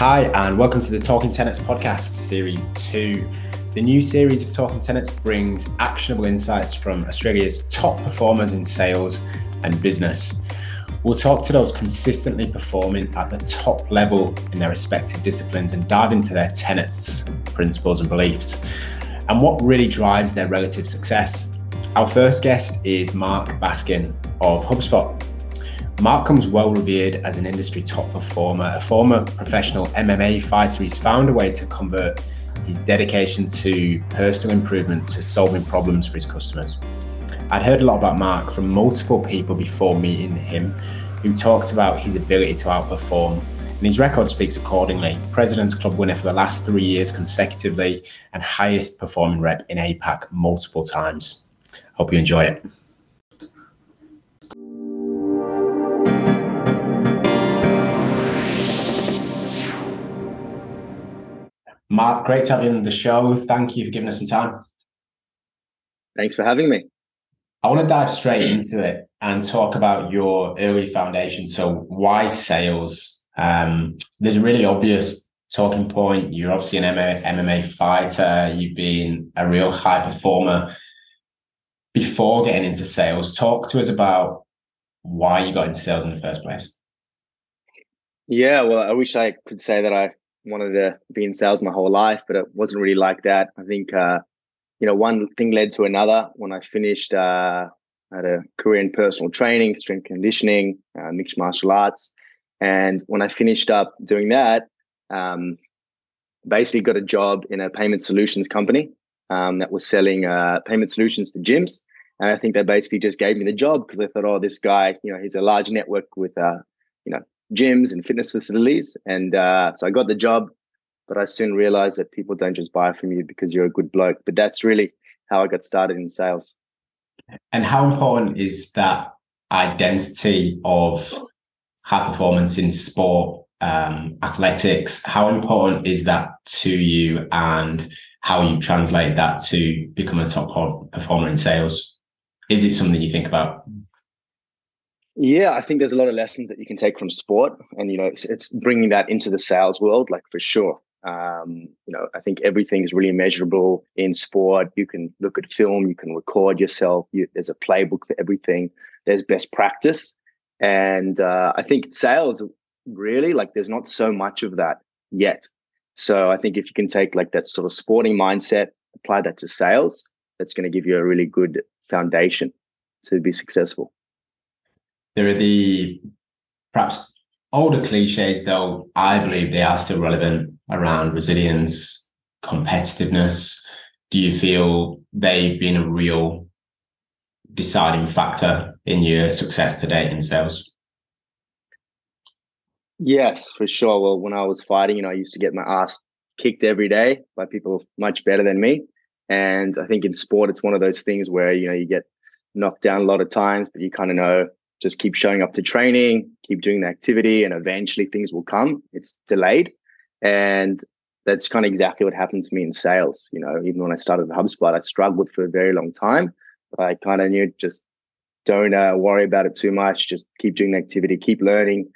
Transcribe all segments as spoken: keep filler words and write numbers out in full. Hi, and welcome to the Talking Tenets podcast, series two. The new series of Talking Tenets brings actionable insights from Australia's top performers in sales and business. We'll talk to those consistently performing at the top level in their respective disciplines and dive into their tenets, principles and beliefs, and what really drives their relative success. Our first guest is Mark Baskin of HubSpot. Mark comes well revered as an industry top performer. A former professional M M A fighter, he's found a way to convert his dedication to personal improvement to solving problems for his customers. I'd heard a lot about Mark from multiple people before meeting him who talked about his ability to outperform, and his record speaks accordingly. Presidents Club winner for the last three years consecutively and highest performing rep in A PAC multiple times. Hope you enjoy it. Mark, great to have you on the show. Thank you for giving us some time. Thanks for having me. I want to dive straight into it and talk about your early foundation. So why sales? Um, there's a really obvious talking point. You're obviously an M M A fighter. You've been a real high performer before getting into sales. Talk to us about why you got into sales in the first place. Yeah, well, I wish I could say that I wanted to be in sales my whole life, but it wasn't really like that. I think, uh, you know, one thing led to another. When I finished, uh, I had a career in personal training, strength conditioning, uh, mixed martial arts. And when I finished up doing that, um, basically got a job in a payment solutions company um, that was selling uh, payment solutions to gyms. And I think they basically just gave me the job because they thought, oh, this guy, you know, he's a large network with, uh, you know, gyms and fitness facilities. And uh, so I got the job, but I soon realized that people don't just buy from you because you're a good bloke. But that's really how I got started in sales. And how important is that identity of high performance in sport, um, athletics? How important is that to you, and how you translate that to become a top performer in sales? Is it something you think about? Yeah, I think there's a lot of lessons that you can take from sport, and, you know, it's, it's bringing that into the sales world, like, for sure. Um, you know, I think everything is really measurable in sport. You can look at film, you can record yourself. You, there's a playbook for everything. There's best practice. And uh, I think sales, really, like, there's not so much of that yet. So I think if you can take, like, that sort of sporting mindset, apply that to sales, that's going to give you a really good foundation to be successful. There are the perhaps older cliches, though I believe they are still relevant, around resilience, competitiveness. Do you feel they've been a real deciding factor in your success today in sales? Yes, for sure. Well, when I was fighting, you know, I used to get my ass kicked every day by people much better than me. And I think in sport, it's one of those things where, you know, you get knocked down a lot of times, but you kind of know, just keep showing up to training, keep doing the activity, and eventually things will come. It's delayed. And that's kind of exactly what happened to me in sales. You know, even when I started at HubSpot, I struggled for a very long time. But I kind of knew, just don't uh, worry about it too much. Just keep doing the activity, keep learning,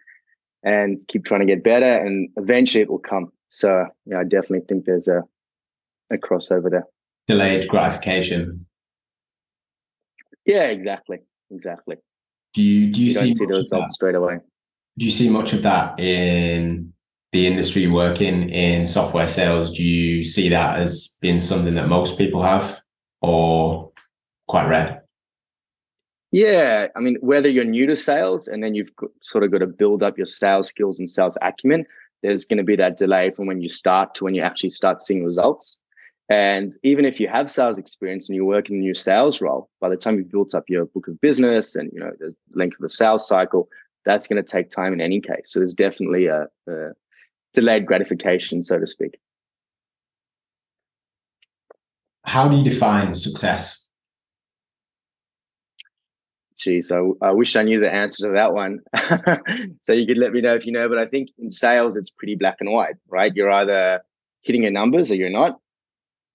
and keep trying to get better. And eventually it will come. So, yeah, I definitely think there's a, a crossover there. Delayed gratification. Yeah, exactly. Exactly. Do you do you, you see, don't see the results straight away? Do you see much of that in the industry you work in, in software sales? Do you see that as being something that most people have, or quite rare? Yeah, I mean, whether you're new to sales and then you've got, sort of got to build up your sales skills and sales acumen, there's going to be that delay from when you start to when you actually start seeing results. And even if you have sales experience and you work in a new sales role, by the time you've built up your book of business and, you know, the length of the sales cycle, that's going to take time in any case. So there's definitely a, a delayed gratification, so to speak. How do you define success? Geez, I, I wish I knew the answer to that one. So you could let me know if you know, but I think in sales, it's pretty black and white, right? You're either hitting your numbers or you're not.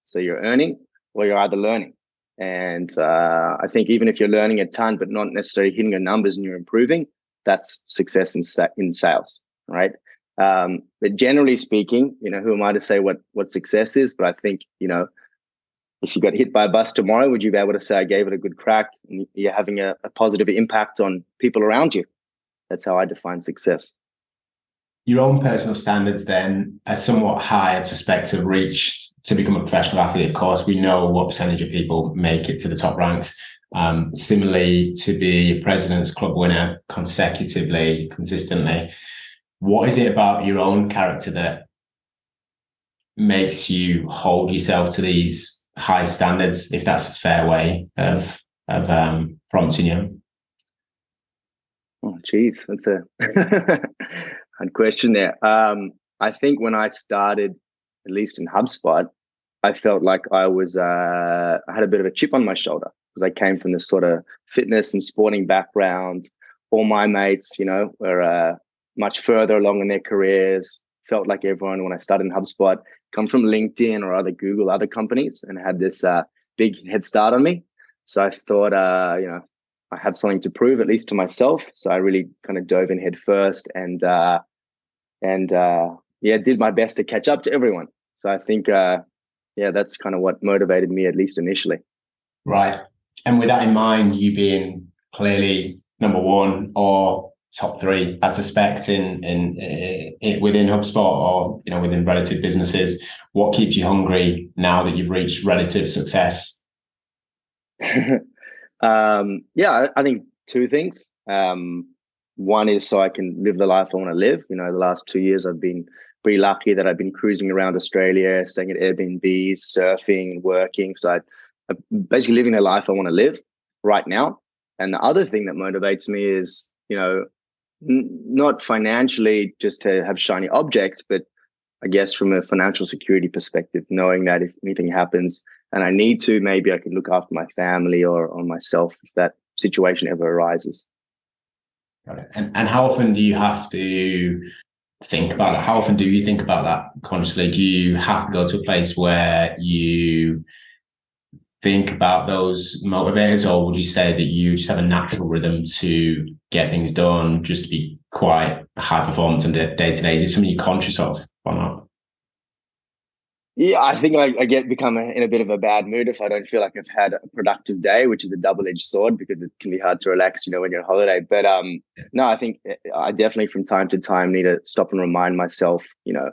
So you're earning or you're either learning. And uh, I think even if you're learning a ton, but not necessarily hitting your numbers and you're improving, that's success in, in sales, right? Um, but generally speaking, you know, who am I to say what what success is? But I think, you know, if you got hit by a bus tomorrow, would you be able to say, I gave it a good crack, and you're having a, a positive impact on people around you? That's how I define success. Your own personal standards then are somewhat high, I suspect, to reach, to become a professional athlete. Of course, we know what percentage of people make it to the top ranks. Um, similarly, to be a President's Club winner consecutively, consistently, what is it about your own character that makes you hold yourself to these high standards, if that's a fair way of of um, prompting you? Oh, geez, that's a hard question there. Um, I think when I started, at least in HubSpot, I felt like I was, uh, I had a bit of a chip on my shoulder because I came from this sort of fitness and sporting background. All my mates, you know, were uh, much further along in their careers. Felt like everyone, when I started in HubSpot, come from LinkedIn or other Google, other companies, and had this uh, big head start on me. So I thought, uh, you know, I have something to prove, at least to myself. So I really kind of dove in head first and, uh, and uh, yeah, did my best to catch up to everyone. So I think, uh, yeah, that's kind of what motivated me, at least initially. Right. And with that in mind, you being clearly number one or top three, I suspect, in, in, in within HubSpot or, you know, within relative businesses, what keeps you hungry now that you've reached relative success? Um, yeah, I think two things. Um, one is so I can live the life I want to live. You know, the last two years I've been pretty lucky that I've been cruising around Australia, staying at Airbnbs, surfing and working. So I, I'm basically living the life I want to live right now. And the other thing that motivates me is, you know, n- not financially just to have shiny objects, but I guess from a financial security perspective, knowing that if anything happens and I need to, maybe I can look after my family or on myself if that situation ever arises. Got it. And and how often do you have to think about that? How often do you think about that consciously? Do you have to go to a place where you think about those motivators, or would you say that you just have a natural rhythm to get things done, just to be quite high performance on day to day? Is it something you're conscious of or not? Yeah, I think I, I get become a, in a bit of a bad mood if I don't feel like I've had a productive day, which is a double-edged sword because it can be hard to relax, you know, when you're on holiday. But um, no, I think I definitely from time to time need to stop and remind myself, you know,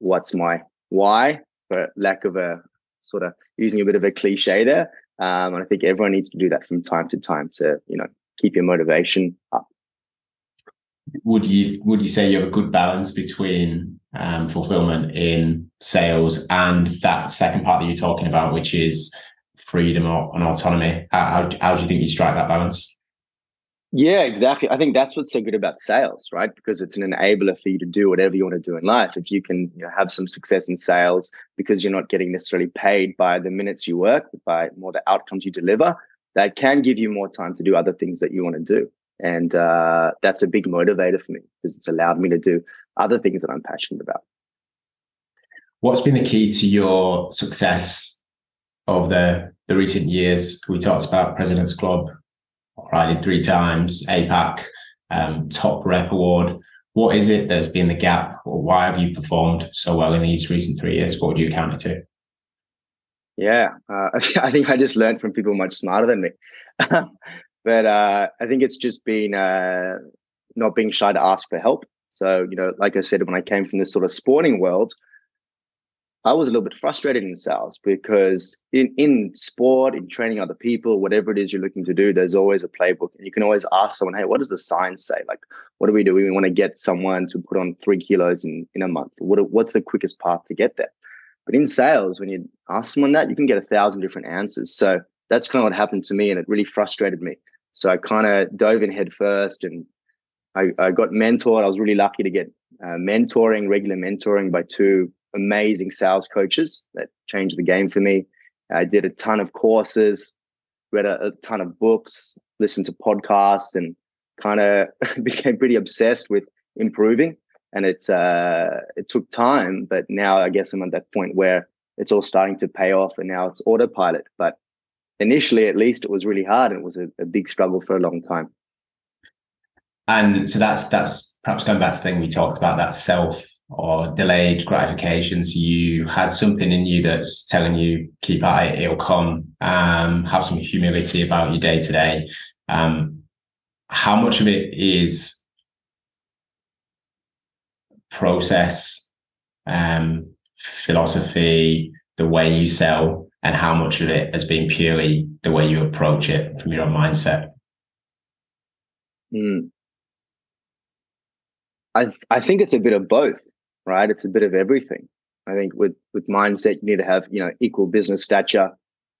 what's my why, for lack of a sort of using a bit of a cliche there. Um, and I think everyone needs to do that from time to time to, you know, keep your motivation up. Would you would you say you have a good balance between um, fulfillment in sales and that second part that you're talking about, which is freedom or, and autonomy? How, how, how do you think you strike that balance? Yeah, exactly. I think that's what's so good about sales, right? Because it's an enabler for you to do whatever you want to do in life. If you can, you know, have some success in sales because you're not getting necessarily paid by the minutes you work, but by more the outcomes you deliver, that can give you more time to do other things that you want to do. And uh, that's a big motivator for me because it's allowed me to do other things that I'm passionate about. What's been the key to your success of the, the recent years? We talked about President's Club, riding three times, APAC, um, top rep award. What is it that's been the gap, or why have you performed so well in these recent three years? What would you account it to? Yeah, uh, I think I just learned from people much smarter than me. But uh, I think it's just been uh, not being shy to ask for help. So, you know, like I said, when I came from this sort of sporting world, I was a little bit frustrated in sales because in, in sport, in training other people, whatever it is you're looking to do, there's always a playbook. And you can always ask someone, hey, what does the sign say? Like, what do we do? We want to get someone to put on three kilos in, in a month. What, what's the quickest path to get there? But in sales, when you ask someone that, you can get a thousand different answers. So that's kind of what happened to me, and it really frustrated me. So I kind of dove in head first, and I, I got mentored. I was really lucky to get uh, mentoring, regular mentoring by two amazing sales coaches that changed the game for me. I did a ton of courses, read a, a ton of books, listened to podcasts, and kind of became pretty obsessed with improving. And it uh, it took time, but now I guess I'm at that point where it's all starting to pay off, and now it's autopilot. But initially, at least, it was really hard. It was a, a big struggle for a long time. And so that's that's perhaps going back to the thing we talked about, that self or delayed gratification. So you had something in you that's telling you, keep at it, it'll come. Um, have some humility about your day to day. Um, how much of it is process, um, philosophy, the way you sell, and how much of it has been purely the way you approach it from your own mindset? Mm. I I think it's a bit of both, right? It's a bit of everything. I think with with mindset, you need to have, you know, equal business stature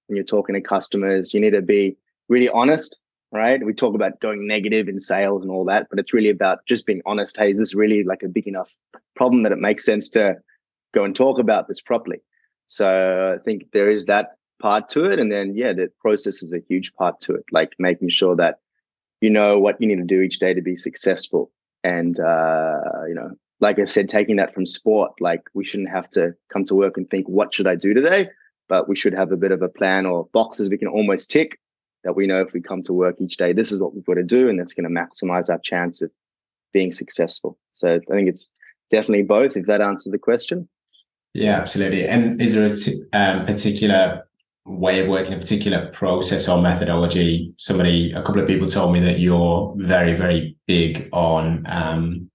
when you're talking to customers. You need to be really honest, right? We talk about going negative in sales and all that, but it's really about just being honest. Hey, is this really like a big enough problem that it makes sense to go and talk about this properly? So I think there is that part to it. And then, yeah, the process is a huge part to it, like making sure that you know what you need to do each day to be successful. And, uh, you know, like I said, taking that from sport, like we shouldn't have to come to work and think, what should I do today? But we should have a bit of a plan or boxes we can almost tick that we know if we come to work each day, this is what we've got to do. And that's going to maximize our chance of being successful. So I think it's definitely both, if that answers the question. Yeah, absolutely. And is there a t- um, particular way of working, a particular process or methodology? Somebody, a couple of people told me that you're very, very big on um,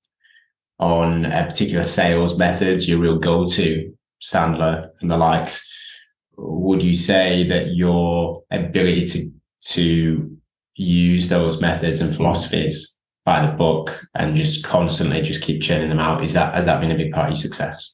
on a particular sales methods, your real go-to, Sandler and the likes. Would you say that your ability to to use those methods and philosophies by the book and just constantly just keep churning them out, is that has that been a big part of your success?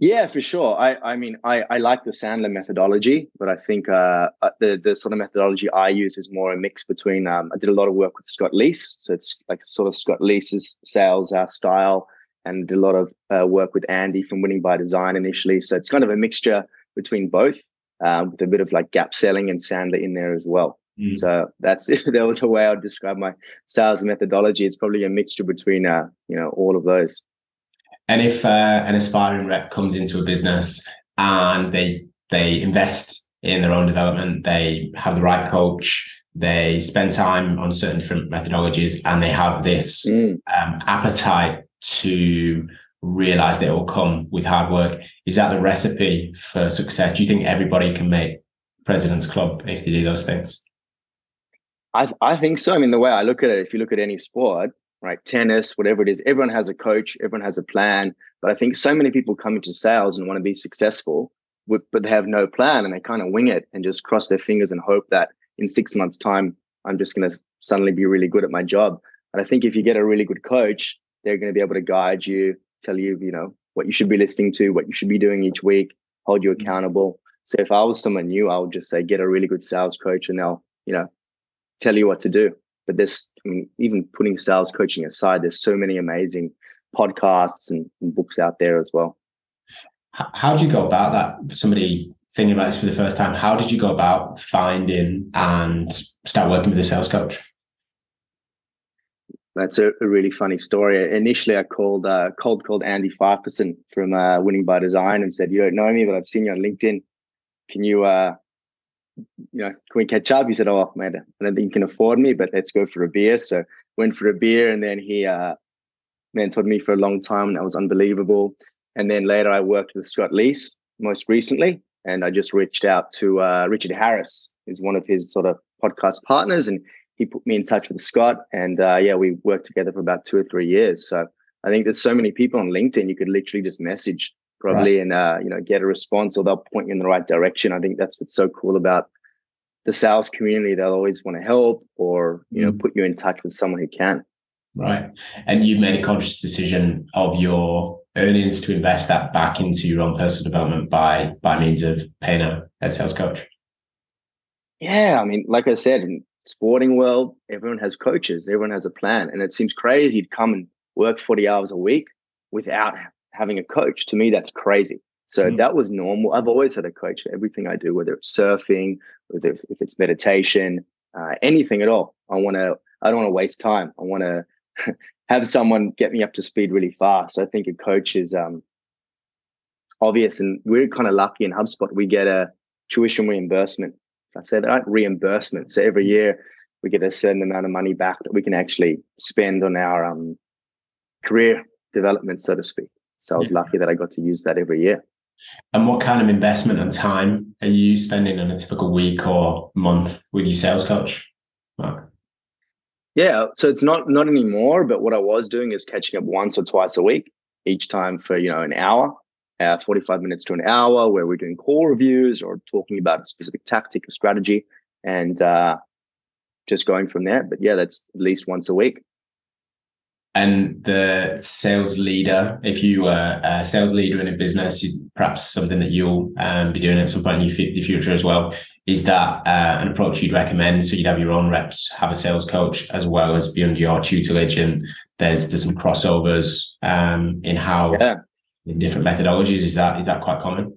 Yeah, for sure. I, I mean, I, I like the Sandler methodology, but I think uh, the, the sort of methodology I use is more a mix between, um, I did a lot of work with Scott Leese. So it's like sort of Scott Leese's sales uh, style, and did a lot of uh, work with Andy from Winning by Design initially. So it's kind of a mixture between both, um, with a bit of like gap selling and Sandler in there as well. Mm. So that's, if there was a way I would describe my sales methodology, it's probably a mixture between, uh, you know, all of those. And if uh, an aspiring rep comes into a business and they they invest in their own development, they have the right coach, they spend time on certain different methodologies, and they have this mm. um, appetite to realize that it will come with hard work, is that the recipe for success? Do you think everybody can make President's Club if they do those things? I I think so. I mean, the way I look at it, if you look at any sport, right, tennis, whatever it is, everyone has a coach, everyone has a plan. But I think so many people come into sales and want to be successful, with, but they have no plan, and they kind of wing it and just cross their fingers and hope that in six months' time, I'm just going to suddenly be really good at my job. And I think if you get a really good coach, they're going to be able to guide you, tell you, you know, what you should be listening to, what you should be doing each week, hold you accountable. So if I was someone new, I would just say, get a really good sales coach and they'll, you know, tell you what to do. But this, I mean, even putting sales coaching aside, there's so many amazing podcasts and, and books out there as well. How, how do you go about that? Somebody thinking about this for the first time, how did you go about finding and start working with a sales coach? That's a, a really funny story. Initially, I called uh, cold called Andy Fyferson from uh, Winning by Design and said, "You don't know me, but I've seen you on LinkedIn. Can you?" Uh, you know, can we catch up? He said, "Oh, man, I don't think you can afford me, but let's go for a beer." So went for a beer, and then he uh, mentored me for a long time. And that was unbelievable. And then later I worked with Scott Leese most recently, and I just reached out to uh, Richard Harris, who's one of his sort of podcast partners, and he put me in touch with Scott. And uh, yeah, we worked together for about two or three years. So I think there's so many people on LinkedIn, you could literally just message probably, right, and uh, you know, get a response, or they'll point you in the right direction. I think that's what's so cool about the sales community. They'll always want to help, or, you know, mm. put you in touch with someone who can. Right. And you made a conscious decision of your earnings to invest that back into your own personal development by by means of paying a sales coach. Yeah. I mean, like I said, in sporting world, everyone has coaches, everyone has a plan. And it seems crazy to come and work forty hours a week without having a coach. To me, that's crazy. So mm. that was normal. I've always had a coach for everything I do, whether it's surfing, whether if it's meditation, uh, anything at all. I want to, I don't want to waste time. I want to have someone get me up to speed really fast. I think a coach is um, obvious, and we're kind of lucky in HubSpot. We get a tuition reimbursement. I said, right, reimbursement. So every year we get a certain amount of money back that we can actually spend on our um, career development, so to speak. So I was yeah. lucky that I got to use that every year. And what kind of investment and time are you spending on a typical week or month with your sales coach, Mark? Yeah, so it's not not anymore, but what I was doing is catching up once or twice a week, each time for, you know, an hour, uh, forty-five minutes to an hour, where we're doing call reviews or talking about a specific tactic or strategy and uh, just going from there. But yeah, that's at least once a week. And the sales leader, if you are a sales leader in a business, you, perhaps something that you'll um, be doing at some point in the future as well, is that uh, an approach you'd recommend? So you'd have your own reps, have a sales coach, as well as be under your tutelage. And there's there's some crossovers um, in how yeah. in different methodologies. Is that is that quite common?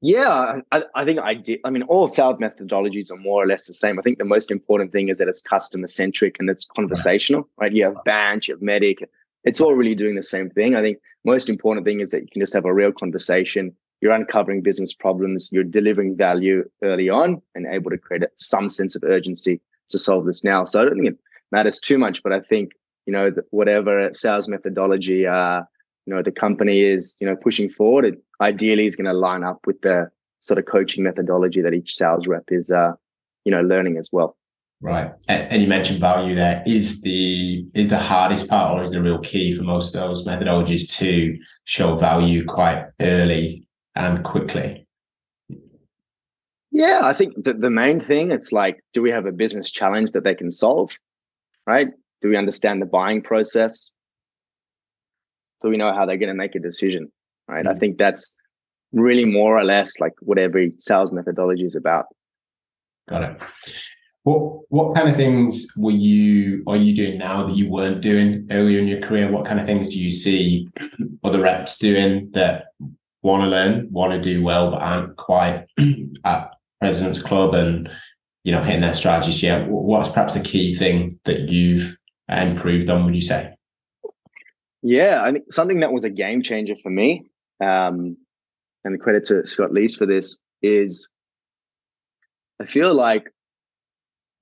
Yeah, I, I think I did. I mean, all sales methodologies are more or less the same. I think the most important thing is that it's customer centric and it's conversational, right? You have BANT, you have MEDDIC. It's all really doing the same thing. I think most important thing is that you can just have a real conversation. You're uncovering business problems. You're delivering value early on and able to create some sense of urgency to solve this now. So I don't think it matters too much, but I think, you know, whatever sales methodology, uh, you know, the company is, you know, pushing forward, it ideally is going to line up with the sort of coaching methodology that each sales rep is, uh, you know, learning as well. Right. And, and you mentioned value there. Is the is the hardest part, or is the real key for most of those methodologies to show value quite early and quickly? Yeah, I think the, the main thing, it's like, do we have a business challenge that they can solve, right? Do we understand the buying process? Do we know how they're going to make a decision, right? Mm-hmm. I think that's really more or less like what every sales methodology is about. Got it. What what kind of things were you are you doing now that you weren't doing earlier in your career? What kind of things do you see other reps doing that want to learn, want to do well, but aren't quite at President's Club and, you know, hitting their strides just yet? What's perhaps the key thing that you've improved on, would you say? Yeah, I think something that was a game changer for me, um, and the credit to Scott Leese for this, is I feel like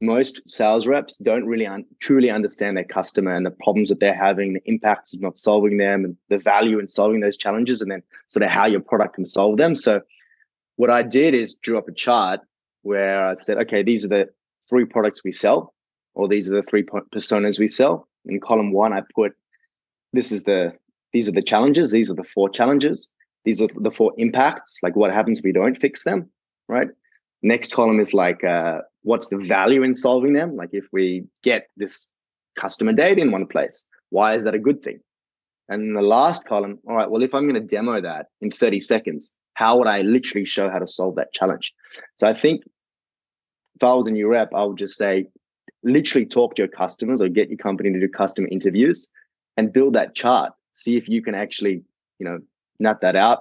most sales reps don't really un- truly understand their customer and the problems that they're having, the impacts of not solving them, and the value in solving those challenges, and then sort of how your product can solve them. So what I did is drew up a chart where I said, okay, these are the three products we sell, or these are the three po- personas we sell. In column one, I put, This is the these are the challenges. These are the four challenges. These are the four impacts. Like, what happens if we don't fix them, right? Next column is like, uh, what's the value in solving them? Like, if we get this customer data in one place, why is that a good thing? And the last column, all right, well, if I'm going to demo that in thirty seconds, how would I literally show how to solve that challenge? So I think if I was a new rep, I would just say, literally talk to your customers or get your company to do customer interviews and build that chart. See if you can actually, you know, nut that out.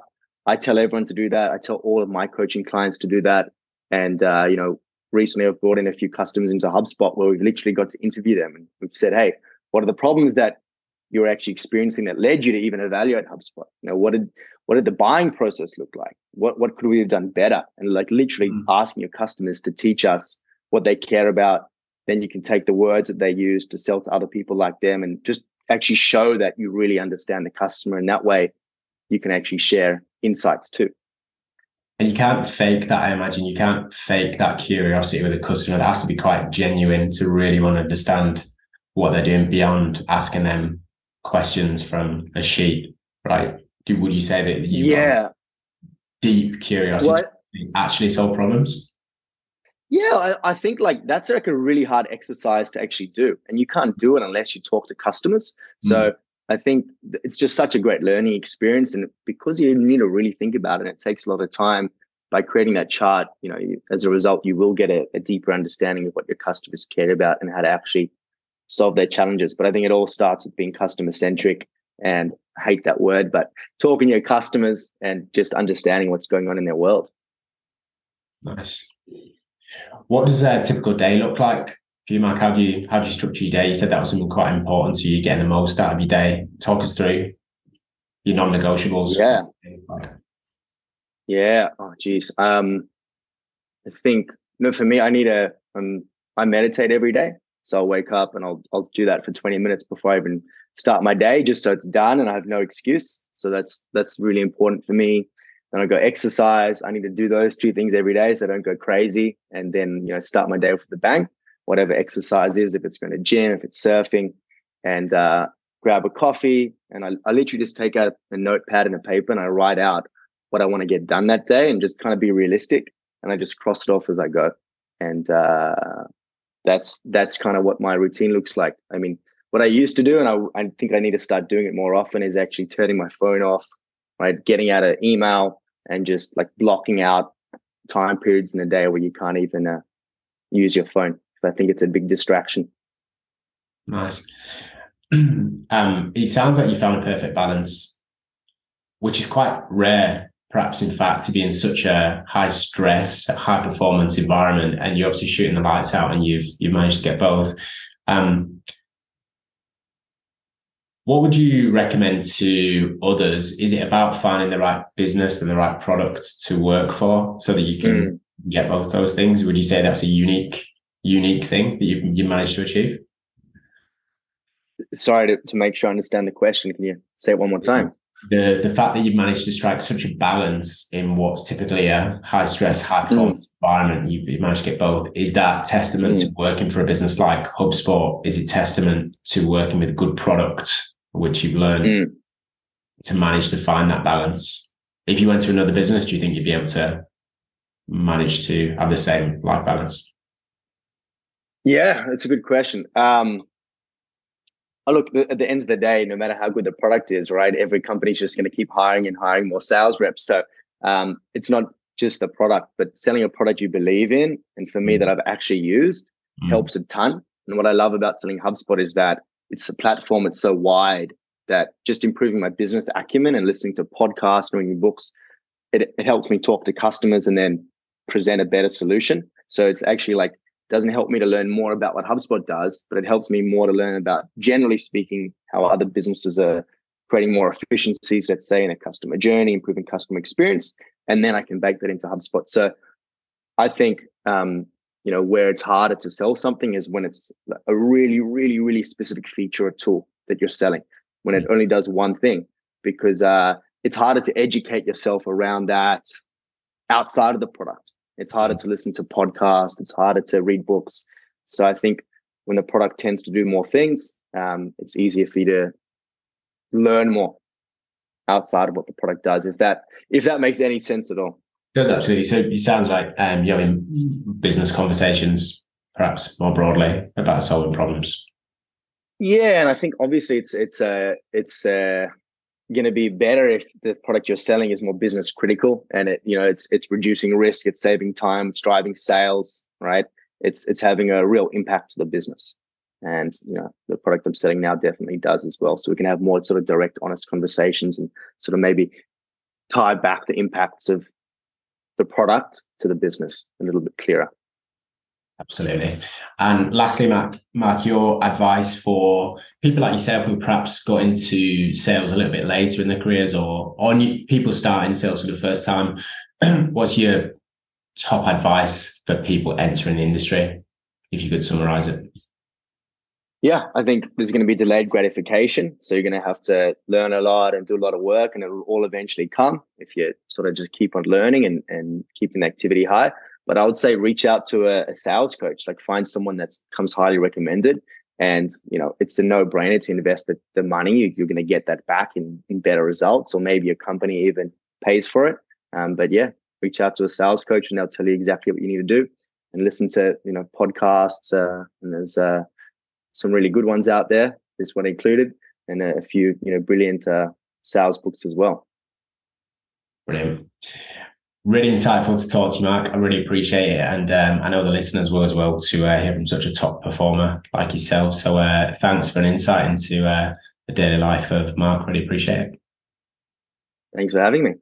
I tell everyone to do that. I tell all of my coaching clients to do that. And, uh, you know, recently I've brought in a few customers into HubSpot where we've literally got to interview them. And we've said, hey, what are the problems that you're actually experiencing that led you to even evaluate HubSpot? You know, what did what did the buying process look like? What what could we have done better? And like literally mm-hmm. asking your customers to teach us what they care about. Then you can take the words that they use to sell to other people like them and just actually show that you really understand the customer, and that way you can actually share insights too. And you can't fake that, I imagine. You can't fake that curiosity with a customer. It has to be quite genuine to really want to understand what they're doing beyond asking them questions from a sheet, right? Would you say that you yeah. want deep curiosity well, to actually solve problems? Yeah, I, I think like that's like a really hard exercise to actually do. And you can't do it unless you talk to customers. So mm. I think it's just such a great learning experience. And because you need to really think about it, it takes a lot of time. By creating that chart, you know, you, as a result, you will get a, a deeper understanding of what your customers care about and how to actually solve their challenges. But I think it all starts with being customer centric, and I hate that word, but talking to your customers and just understanding what's going on in their world. Nice. What does a typical day look like for you, Mark? How do you how do you structure your day? You said that was something quite important to you, getting the most out of your day. Talk us through your non-negotiables. Yeah. Yeah. Oh, geez. Um, I think, no, for me, I need a um, I meditate every day. So I'll wake up and I'll I'll do that for twenty minutes before I even start my day, just so it's done and I have no excuse. So that's that's really important for me. Then I go exercise. I need to do those two things every day so I don't go crazy, and then, you know, start my day off with the bang. Whatever exercise is, if it's going to gym, if it's surfing, and uh, grab a coffee. And I, I literally just take out a notepad and a paper and I write out what I want to get done that day and just kind of be realistic. And I just cross it off as I go. And uh, that's that's kind of what my routine looks like. I mean, what I used to do, and I, I think I need to start doing it more often, is actually turning my phone off, right? Getting out an email and just like blocking out time periods in the day where you can't even uh, use your phone. I think it's a big distraction. Nice. Um, it sounds like you found a perfect balance, which is quite rare, perhaps, in fact, to be in such a high stress, high performance environment, and you're obviously shooting the lights out and you've you've managed to get both. Um, what would you recommend to others? Is it about finding the right business and the right product to work for so that you can mm. get both those things? Would you say that's a unique unique thing that you you managed to achieve? Sorry, to, to make sure I understand the question, can you say it one more time? The the fact that you've managed to strike such a balance in what's typically a high stress, high performance mm. environment, you've, you've managed to get both. Is that testament mm. to working for a business like HubSpot? Is it testament to working with good product, which you've learned mm. to manage to find that balance? If you went to another business, do you think you'd be able to manage to have the same life balance? Yeah, that's a good question. Um, oh, look, th- at the end of the day, no matter how good the product is, right, every company's just going to keep hiring and hiring more sales reps. So um, it's not just the product, but selling a product you believe in, and for me that I've actually used, mm. helps a ton. And what I love about selling HubSpot is that it's a platform, it's so wide that just improving my business acumen and listening to podcasts and reading books, it, it helps me talk to customers and then present a better solution. So it's actually like, doesn't help me to learn more about what HubSpot does, but it helps me more to learn about, generally speaking, how other businesses are creating more efficiencies, let's say, in a customer journey, improving customer experience, and then I can bake that into HubSpot. So I think, um, you know, where it's harder to sell something is when it's a really, really, really specific feature or tool that you're selling, when it only does one thing, because uh, it's harder to educate yourself around that outside of the product. It's harder to listen to podcasts. It's harder to read books. So I think when the product tends to do more things, um, it's easier for you to learn more outside of what the product does. If that if that makes any sense at all. It does, absolutely. So it sounds like um, you know, in business conversations, perhaps more broadly, about solving problems. Yeah, and I think obviously it's it's a it's a. going to be better if the product you're selling is more business critical, and it, you know, it's it's reducing risk, it's saving time, it's driving sales, right? It's it's having a real impact to the business, and you know, the product I'm selling now definitely does as well. So we can have more sort of direct, honest conversations and sort of maybe tie back the impacts of the product to the business a little bit clearer. Absolutely. And lastly, Mark, Mark, your advice for people like yourself who perhaps got into sales a little bit later in their careers, or on people starting sales for the first time, what's your top advice for people entering the industry, if you could summarize it? Yeah, I think there's going to be delayed gratification. So you're going to have to learn a lot and do a lot of work, and it will all eventually come if you sort of just keep on learning and, and keeping the activity high. But I would say reach out to a, a sales coach, like find someone that comes highly recommended. And, you know, it's a no-brainer to invest the, the money. You're going to get that back in, in better results, or maybe your company even pays for it. Um, but yeah, reach out to a sales coach and they'll tell you exactly what you need to do, and listen to, you know, podcasts. Uh, and there's uh, some really good ones out there, this one included, and a few, you know, brilliant uh, sales books as well. Brilliant. Really insightful to talk to you, Mark. I really appreciate it. And um, I know the listeners will as well, to uh, hear from such a top performer like yourself. So uh, thanks for an insight into uh, the daily life of Mark. Really appreciate it. Thanks for having me.